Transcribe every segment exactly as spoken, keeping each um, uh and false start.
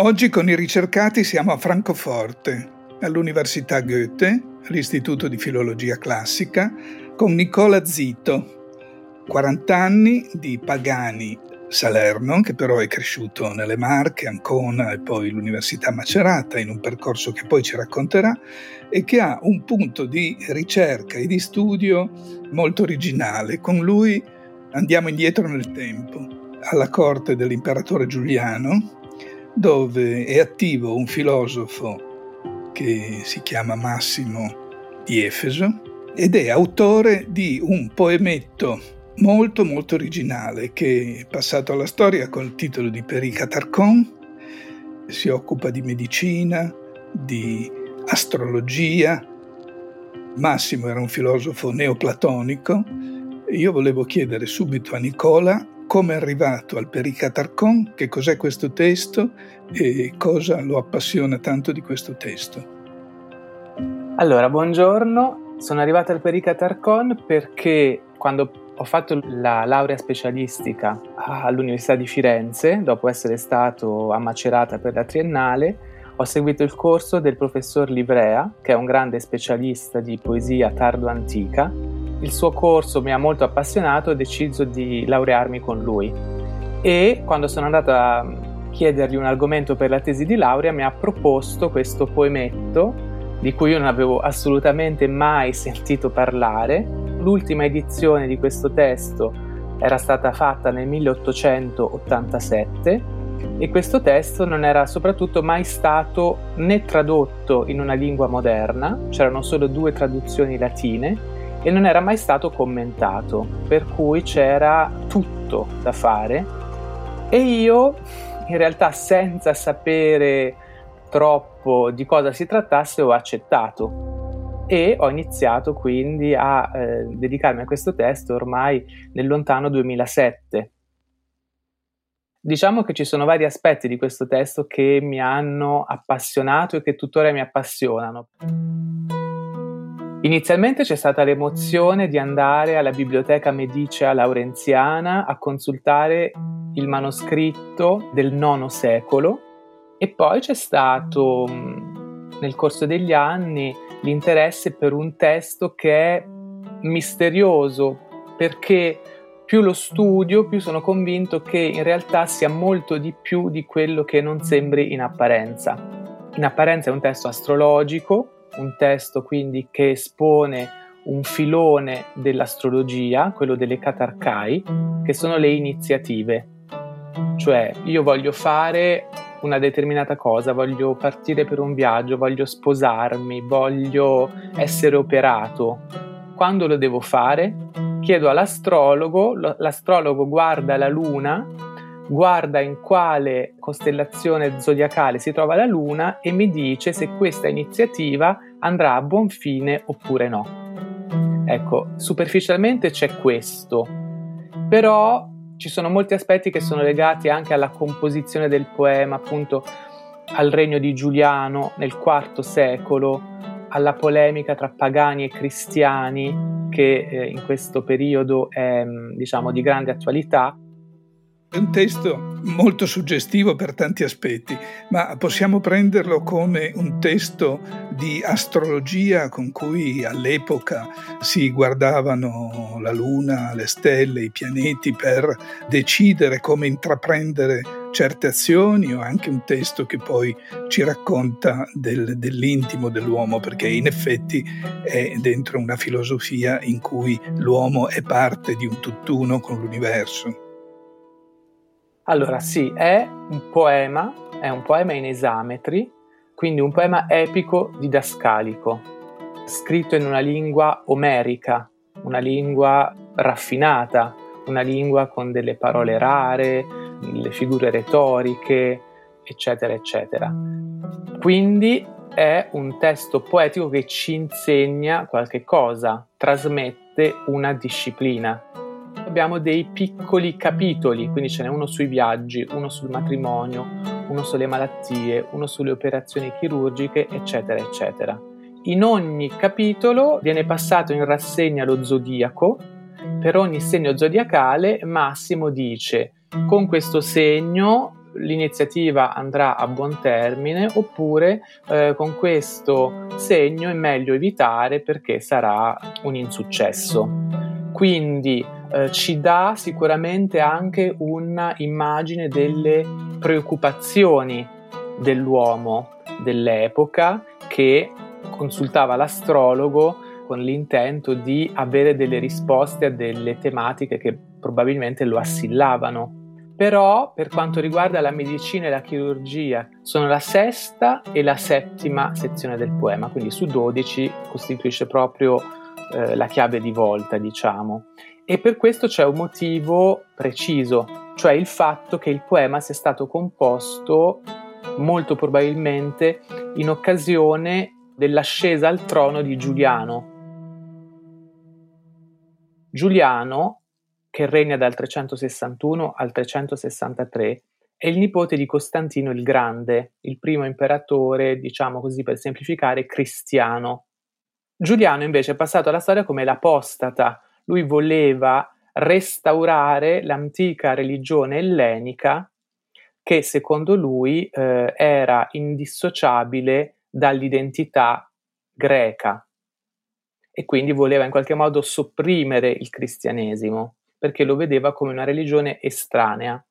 Oggi con i ricercati siamo a Francoforte, all'Università Goethe, all'Istituto di Filologia Classica, con Nicola Zito, quaranta anni di Pagani, Salerno, che però è cresciuto nelle Marche, Ancona e poi l'Università Macerata, in un percorso che poi ci racconterà, e che ha un punto di ricerca e di studio molto originale. Con lui andiamo indietro nel tempo, alla corte dell'imperatore Giuliano, dove è attivo un filosofo che si chiama Massimo di Efeso ed è autore di un poemetto molto molto originale che è passato alla storia col titolo di Peri Katarcon. Si occupa di medicina, di astrologia. Massimo era un filosofo neoplatonico. Io volevo chiedere subito a Nicola come è arrivato al Peri Katarcon, che cos'è questo testo e cosa lo appassiona tanto di questo testo. Allora, buongiorno, sono arrivato al Peri Katarcon perché quando ho fatto la laurea specialistica all'Università di Firenze, dopo essere stato a Macerata per la triennale, ho seguito il corso del professor Livrea, che è un grande specialista di poesia tardo-antica. Il suo corso mi ha molto appassionato e ho deciso di laurearmi con lui. E quando sono andato a chiedergli un argomento per la tesi di laurea, mi ha proposto questo poemetto di cui io non avevo assolutamente mai sentito parlare. L'ultima edizione di questo testo era stata fatta nel milleottocentottantasette e questo testo non era soprattutto mai stato né tradotto in una lingua moderna, c'erano solo due traduzioni latine, e non era mai stato commentato, per cui c'era tutto da fare e io in realtà senza sapere troppo di cosa si trattasse ho accettato e ho iniziato quindi a eh, dedicarmi a questo testo ormai nel lontano duemilasette. Diciamo che ci sono vari aspetti di questo testo che mi hanno appassionato e che tuttora mi appassionano. Inizialmente c'è stata l'emozione di andare alla Biblioteca Medicea Laurenziana a consultare il manoscritto del nono secolo e poi c'è stato nel corso degli anni l'interesse per un testo che è misterioso perché più lo studio più sono convinto che in realtà sia molto di più di quello che non sembri in apparenza. In apparenza è un testo astrologico, un testo quindi che espone un filone dell'astrologia, quello delle catarcai, che sono le iniziative. Cioè io voglio fare una determinata cosa, voglio partire per un viaggio, voglio sposarmi, voglio essere operato. Quando lo devo fare? Chiedo all'astrologo, l'astrologo guarda la luna, guarda in quale costellazione zodiacale si trova la luna e mi dice se questa iniziativa andrà a buon fine oppure no. Ecco, superficialmente c'è questo, però ci sono molti aspetti che sono legati anche alla composizione del poema, appunto al regno di Giuliano nel quarto secolo, alla polemica tra pagani e cristiani che eh, in questo periodo è diciamo di grande attualità. È un testo molto suggestivo per tanti aspetti, ma possiamo prenderlo come un testo di astrologia con cui all'epoca si guardavano la luna, le stelle, i pianeti per decidere come intraprendere certe azioni, o anche un testo che poi ci racconta del, dell'intimo dell'uomo, perché in effetti è dentro una filosofia in cui l'uomo è parte di un tutt'uno con l'universo. Allora sì, è un poema, è un poema in esametri, quindi un poema epico didascalico, scritto in una lingua omerica, una lingua raffinata, una lingua con delle parole rare, le figure retoriche, eccetera, eccetera. Quindi è un testo poetico che ci insegna qualche cosa, trasmette una disciplina. Abbiamo dei piccoli capitoli, quindi ce n'è uno sui viaggi, uno sul matrimonio, uno sulle malattie, uno sulle operazioni chirurgiche, eccetera, eccetera. In ogni capitolo viene passato in rassegna lo zodiaco, per ogni segno zodiacale Massimo dice: con questo segno l'iniziativa andrà a buon termine, oppure eh, con questo segno è meglio evitare perché sarà un insuccesso. Quindi eh, ci dà sicuramente anche un'immagine delle preoccupazioni dell'uomo dell'epoca, che consultava l'astrologo con l'intento di avere delle risposte a delle tematiche che probabilmente lo assillavano. Però per quanto riguarda la medicina e la chirurgia sono la sesta e la settima sezione del poema, quindi su dodici costituisce proprio eh, la chiave di volta, diciamo. E per questo c'è un motivo preciso, cioè il fatto che il poema sia stato composto molto probabilmente in occasione dell'ascesa al trono di Giuliano. Giuliano, che regna dal trecentosessantuno al trecentosessantatré, è il nipote di Costantino il Grande, il primo imperatore, diciamo così per semplificare, cristiano. Giuliano invece è passato alla storia come l'apostata. Lui voleva restaurare l'antica religione ellenica che, secondo lui, eh, era indissociabile dall'identità greca, e quindi voleva in qualche modo sopprimere il cristianesimo, perché lo vedeva come una religione estranea.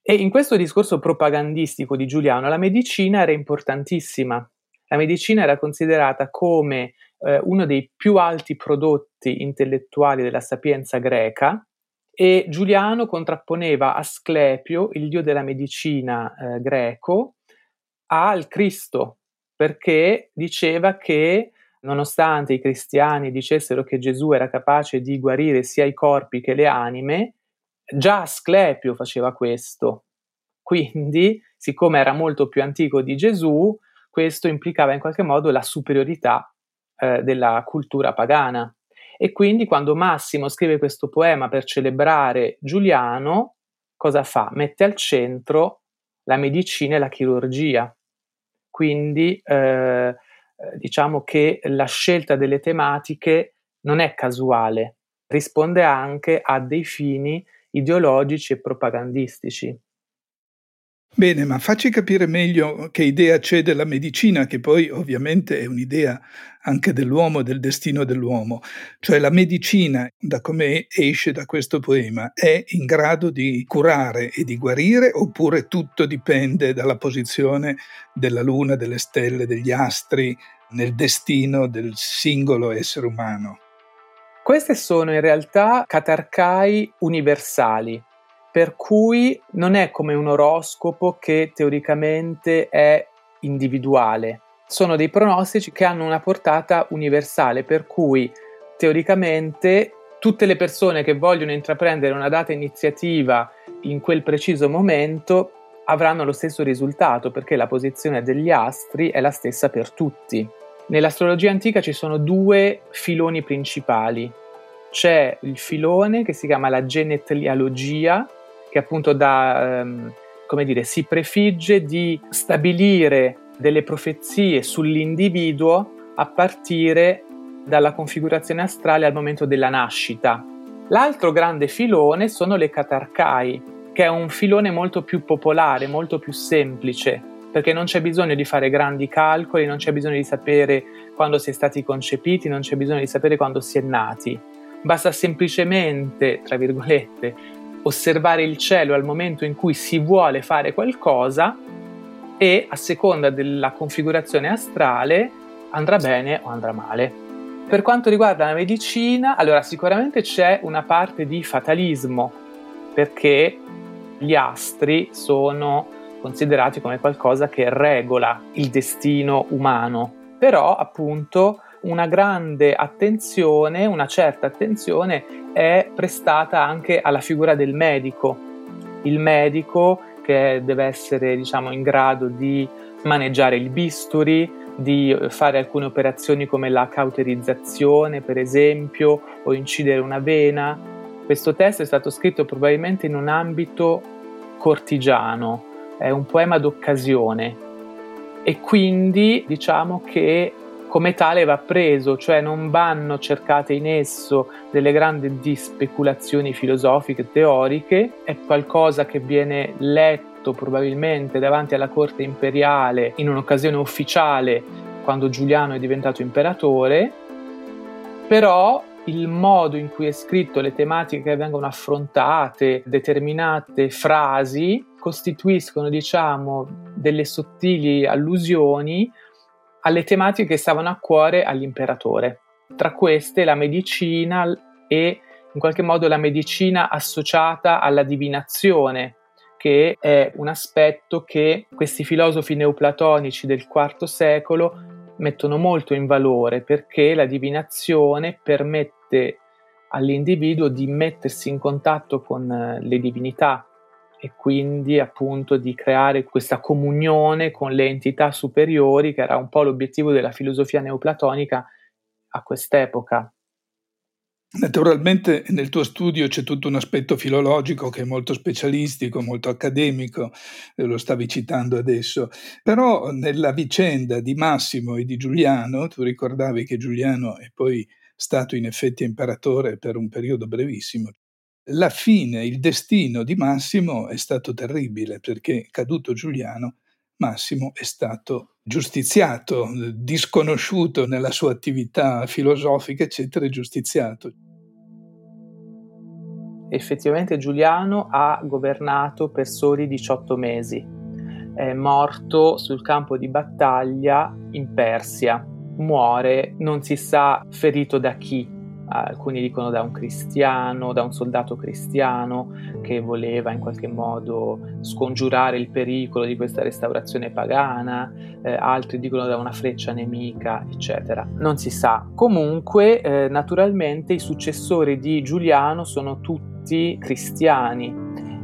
E in questo discorso propagandistico di Giuliano la medicina era importantissima. La medicina era considerata come eh, uno dei più alti prodotti intellettuali della sapienza greca, e Giuliano contrapponeva Asclepio, il dio della medicina eh, greco, al Cristo, perché diceva che nonostante i cristiani dicessero che Gesù era capace di guarire sia i corpi che le anime, già Asclepio faceva questo. Quindi, siccome era molto più antico di Gesù, questo implicava in qualche modo la superiorità eh, della cultura pagana. E quindi quando Massimo scrive questo poema per celebrare Giuliano, cosa fa? Mette al centro la medicina e la chirurgia. Quindi eh, diciamo che la scelta delle tematiche non è casuale, risponde anche a dei fini ideologici e propagandistici. Bene, ma facci capire meglio che idea c'è della medicina, che poi ovviamente è un'idea anche dell'uomo e del destino dell'uomo. Cioè la medicina, da come esce da questo poema, è in grado di curare e di guarire, oppure tutto dipende dalla posizione della luna, delle stelle, degli astri nel destino del singolo essere umano? Queste sono in realtà catarcai universali, per cui non è come un oroscopo che teoricamente è individuale. Sono dei pronostici che hanno una portata universale, per cui teoricamente tutte le persone che vogliono intraprendere una data iniziativa in quel preciso momento avranno lo stesso risultato, perché la posizione degli astri è la stessa per tutti. Nell'astrologia antica ci sono due filoni principali. C'è il filone che si chiama la genealogia, che appunto da, ehm, come dire, si prefigge di stabilire delle profezie sull'individuo a partire dalla configurazione astrale al momento della nascita. L'altro grande filone sono le catarcai, che è un filone molto più popolare, molto più semplice, perché non c'è bisogno di fare grandi calcoli, non c'è bisogno di sapere quando si è stati concepiti, non c'è bisogno di sapere quando si è nati. Basta semplicemente, tra virgolette, osservare il cielo al momento in cui si vuole fare qualcosa, e a seconda della configurazione astrale andrà bene o andrà male. Per quanto riguarda la medicina, allora sicuramente c'è una parte di fatalismo, perché gli astri sono considerati come qualcosa che regola il destino umano, però appunto una grande attenzione, una certa attenzione è prestata anche alla figura del medico, il medico che deve essere, diciamo, in grado di maneggiare il bisturi, di fare alcune operazioni come la cauterizzazione, per esempio, o incidere una vena. Questo testo è stato scritto probabilmente in un ambito cortigiano, è un poema d'occasione e quindi diciamo che come tale va preso, cioè non vanno cercate in esso delle grandi di speculazioni filosofiche, teoriche, è qualcosa che viene letto probabilmente davanti alla corte imperiale in un'occasione ufficiale quando Giuliano è diventato imperatore, però il modo in cui è scritto, le tematiche che vengono affrontate, determinate frasi costituiscono, diciamo, delle sottili allusioni alle tematiche che stavano a cuore all'imperatore. Tra queste la medicina e in qualche modo la medicina associata alla divinazione, che è un aspetto che questi filosofi neoplatonici del quarto secolo mettono molto in valore, perché la divinazione permette all'individuo di mettersi in contatto con le divinità e quindi appunto di creare questa comunione con le entità superiori, che era un po' l'obiettivo della filosofia neoplatonica a quest'epoca. Naturalmente nel tuo studio c'è tutto un aspetto filologico che è molto specialistico, molto accademico, lo stavi citando adesso, però nella vicenda di Massimo e di Giuliano, tu ricordavi che Giuliano è poi stato in effetti imperatore per un periodo brevissimo, la fine, il destino di Massimo è stato terribile perché caduto Giuliano, Massimo è stato giustiziato, disconosciuto nella sua attività filosofica, eccetera, e giustiziato. Effettivamente Giuliano ha governato per soli diciotto mesi. È morto sul campo di battaglia in Persia. Muore, non si sa ferito da chi. Alcuni dicono da un cristiano, da un soldato cristiano che voleva in qualche modo scongiurare il pericolo di questa restaurazione pagana, eh, altri dicono da una freccia nemica, eccetera. Non si sa. Comunque, eh, naturalmente, i successori di Giuliano sono tutti cristiani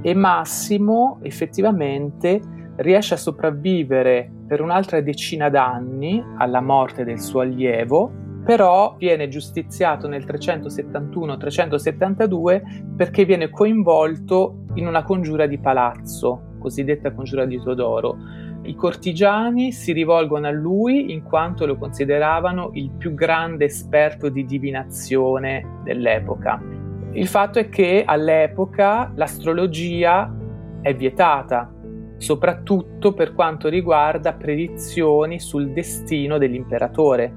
e Massimo effettivamente riesce a sopravvivere per un'altra decina d'anni alla morte del suo allievo, però viene giustiziato nel trecentosettantuno trecentosettantadue perché viene coinvolto in una congiura di palazzo, cosiddetta congiura di Teodoro. I cortigiani si rivolgono a lui in quanto lo consideravano il più grande esperto di divinazione dell'epoca. Il fatto è che all'epoca l'astrologia è vietata, soprattutto per quanto riguarda predizioni sul destino dell'imperatore.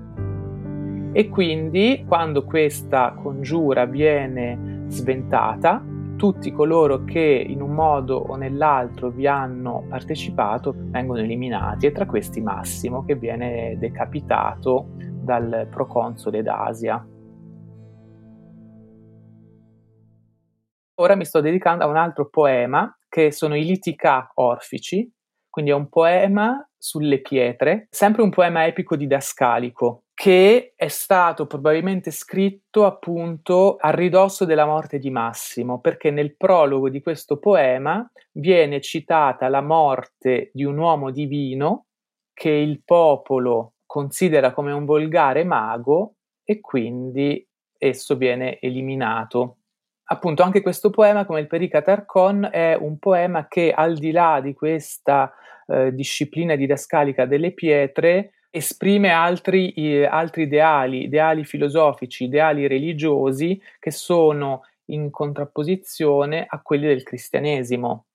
E quindi quando questa congiura viene sventata, tutti coloro che in un modo o nell'altro vi hanno partecipato vengono eliminati e tra questi Massimo, che viene decapitato dal proconsole d'Asia. Ora mi sto dedicando a un altro poema che sono i Litica Orfici, quindi è un poema sulle pietre, sempre un poema epico didascalico, che è stato probabilmente scritto appunto a ridosso della morte di Massimo, perché nel prologo di questo poema viene citata la morte di un uomo divino che il popolo considera come un volgare mago e quindi esso viene eliminato. Appunto anche questo poema, come il Peri Katarcon, è un poema che al di là di questa eh, disciplina didascalica delle pietre esprime altri, eh, altri ideali, ideali filosofici, ideali religiosi che sono in contrapposizione a quelli del cristianesimo.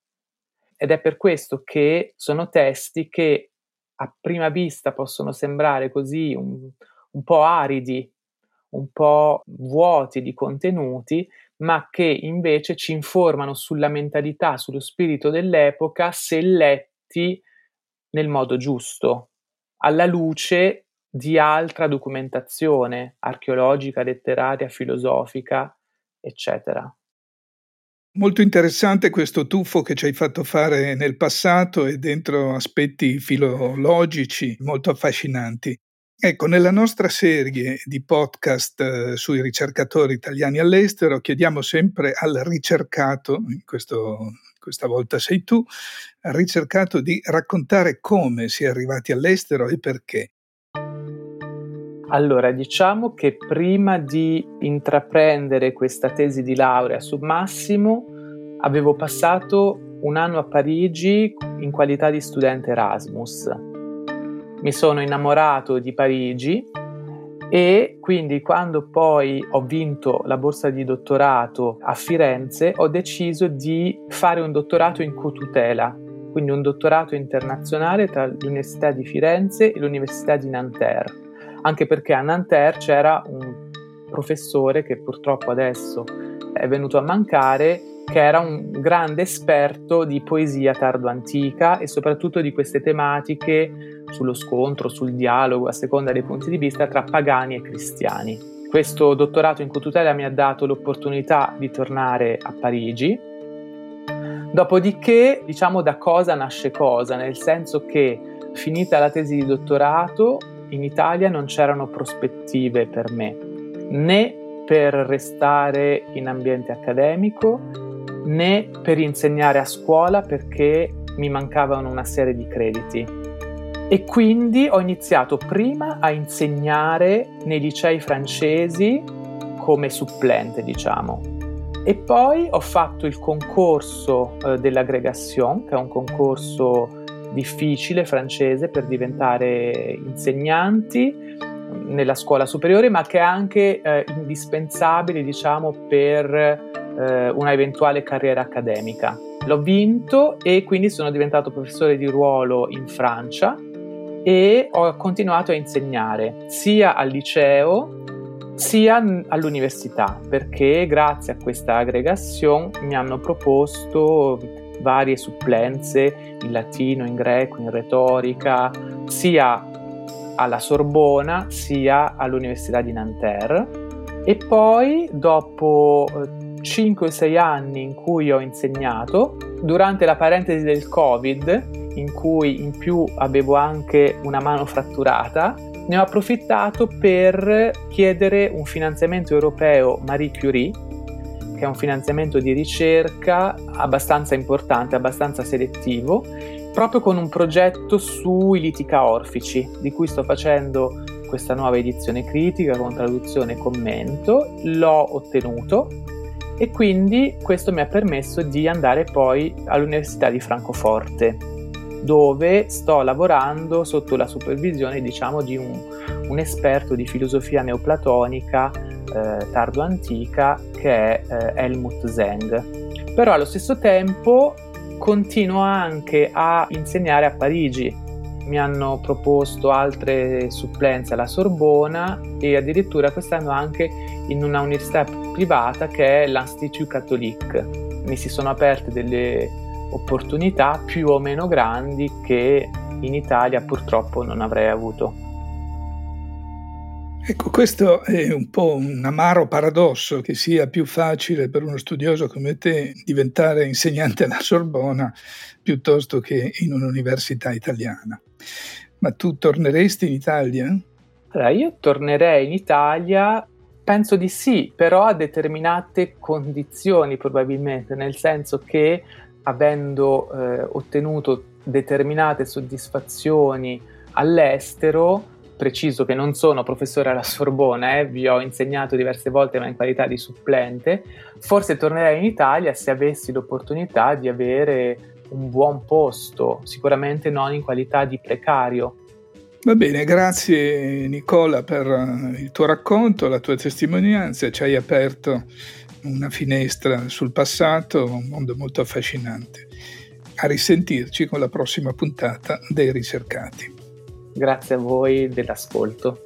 Ed è per questo che sono testi che a prima vista possono sembrare così un, un po' aridi, un po' vuoti di contenuti, ma che invece ci informano sulla mentalità, sullo spirito dell'epoca se letti nel modo giusto, alla luce di altra documentazione archeologica, letteraria, filosofica, eccetera. Molto interessante questo tuffo che ci hai fatto fare nel passato e dentro aspetti filologici molto affascinanti. Ecco, nella nostra serie di podcast sui ricercatori italiani all'estero chiediamo sempre al ricercato, in questo questa volta sei tu, ha ricercato di raccontare come si è arrivati all'estero e perché. Allora, diciamo che prima di intraprendere questa tesi di laurea su Massimo, avevo passato un anno a Parigi in qualità di studente Erasmus. Mi sono innamorato di Parigi e quindi quando poi ho vinto la borsa di dottorato a Firenze, ho deciso di fare un dottorato in cotutela, quindi un dottorato internazionale tra l'Università di Firenze e l'Università di Nanterre. Anche perché a Nanterre c'era un professore che purtroppo adesso è venuto a mancare, che era un grande esperto di poesia tardo-antica e soprattutto di queste tematiche sullo scontro, sul dialogo, a seconda dei punti di vista, tra pagani e cristiani. Questo dottorato in cotutela mi ha dato l'opportunità di tornare a Parigi. Dopodiché, diciamo, da cosa nasce cosa, nel senso che finita la tesi di dottorato, in Italia non c'erano prospettive per me, né per restare in ambiente accademico, né per insegnare a scuola perché mi mancavano una serie di crediti. E quindi ho iniziato prima a insegnare nei licei francesi come supplente, diciamo. E poi ho fatto il concorso dell'agrégation, che è un concorso difficile francese per diventare insegnanti nella scuola superiore, ma che è anche eh, indispensabile, diciamo, per eh, una eventuale carriera accademica. L'ho vinto e quindi sono diventato professore di ruolo in Francia e ho continuato a insegnare sia al liceo sia all'università, perché grazie a questa aggregazione mi hanno proposto varie supplenze in latino, in greco, in retorica, sia alla Sorbona sia all'Università di Nanterre. E poi dopo cinque o sei anni in cui ho insegnato, durante la parentesi del Covid, in cui in più avevo anche una mano fratturata, ne ho approfittato per chiedere un finanziamento europeo Marie Curie, che è un finanziamento di ricerca abbastanza importante, abbastanza selettivo, proprio con un progetto sui Litica Orfici, di cui sto facendo questa nuova edizione critica con traduzione e commento. L'ho ottenuto e quindi questo mi ha permesso di andare poi all'Università di Francoforte, dove sto lavorando sotto la supervisione, diciamo, di un, un esperto di filosofia neoplatonica Eh, tardo antica, che è eh, Helmut Zeng. Però allo stesso tempo continuo anche a insegnare a Parigi. Mi hanno proposto altre supplenze alla Sorbona e addirittura quest'anno anche in una università privata che è l'Institut Catholique. Mi si sono aperte delle opportunità più o meno grandi che in Italia purtroppo non avrei avuto. Ecco, questo è un po' un amaro paradosso, che sia più facile per uno studioso come te diventare insegnante alla Sorbona piuttosto che in un'università italiana. Ma tu torneresti in Italia? Allora, io tornerei in Italia, penso di sì, però a determinate condizioni probabilmente, nel senso che avendo eh, ottenuto determinate soddisfazioni all'estero, preciso che non sono professore alla Sorbona, eh, vi ho insegnato diverse volte ma in qualità di supplente, forse tornerei in Italia se avessi l'opportunità di avere un buon posto, sicuramente non in qualità di precario. Va bene, grazie Nicola per il tuo racconto, la tua testimonianza, ci hai aperto una finestra sul passato, un mondo molto affascinante. A risentirci con la prossima puntata dei Ricercati. Grazie a voi dell'ascolto.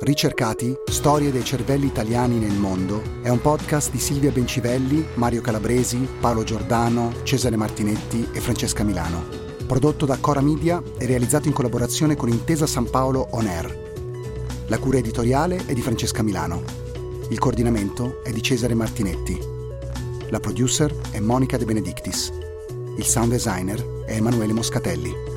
Ricercati, storie dei cervelli italiani nel mondo, è un podcast di Silvia Bencivelli, Mario Calabresi, Paolo Giordano, Cesare Martinetti e Francesca Milano. Prodotto da Cora Media e realizzato in collaborazione con Intesa Sanpaolo On Air. La cura editoriale è di Francesca Milano. Il coordinamento è di Cesare Martinetti. La producer è Monica De Benedictis. Il sound designer è Emanuele Moscatelli.